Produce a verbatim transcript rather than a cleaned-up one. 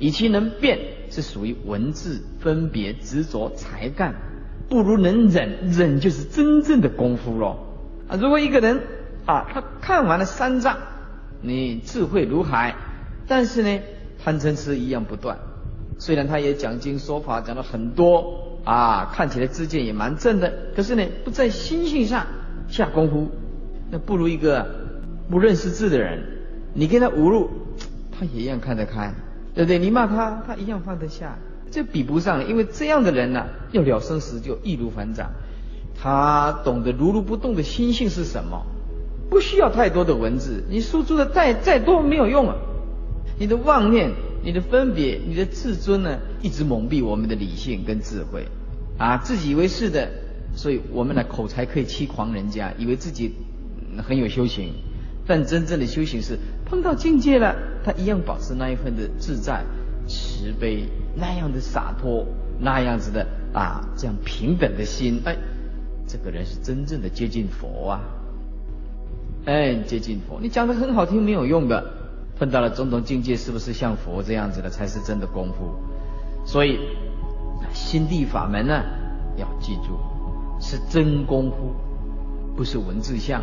以其能辩，是属于文字分别执着才干，不如能忍，忍就是真正的功夫咯。啊，如果一个人啊，他看完了三藏，你智慧如海，但是呢，贪嗔痴一样不断。虽然他也讲经说法，讲了很多啊，看起来知见也蛮正的，可是呢，不在心性上下功夫，那不如一个不认识字的人，你跟他侮辱，他也一样看得开。对不对？你骂他，他一样放得下，这比不上了。因为这样的人呢、啊，要了生死就易如反掌。他懂得如如不动的心性是什么，不需要太多的文字，你输出的再再多没有用啊。你的妄念、你的分别、你的自尊呢，一直蒙蔽我们的理性跟智慧，啊，自己以为是的，所以我们的口才可以欺狂人家，以为自己很有修行。但真正的修行是碰到境界了，他一样保持那一份的自在、慈悲，那样的洒脱，那样子的啊，这样平等的心，哎，这个人是真正的接近佛啊！哎，接近佛，你讲得很好听没有用的，碰到了种种境界，是不是像佛这样子的才是真的功夫？所以心地法门呢，要记住是真功夫，不是文字相。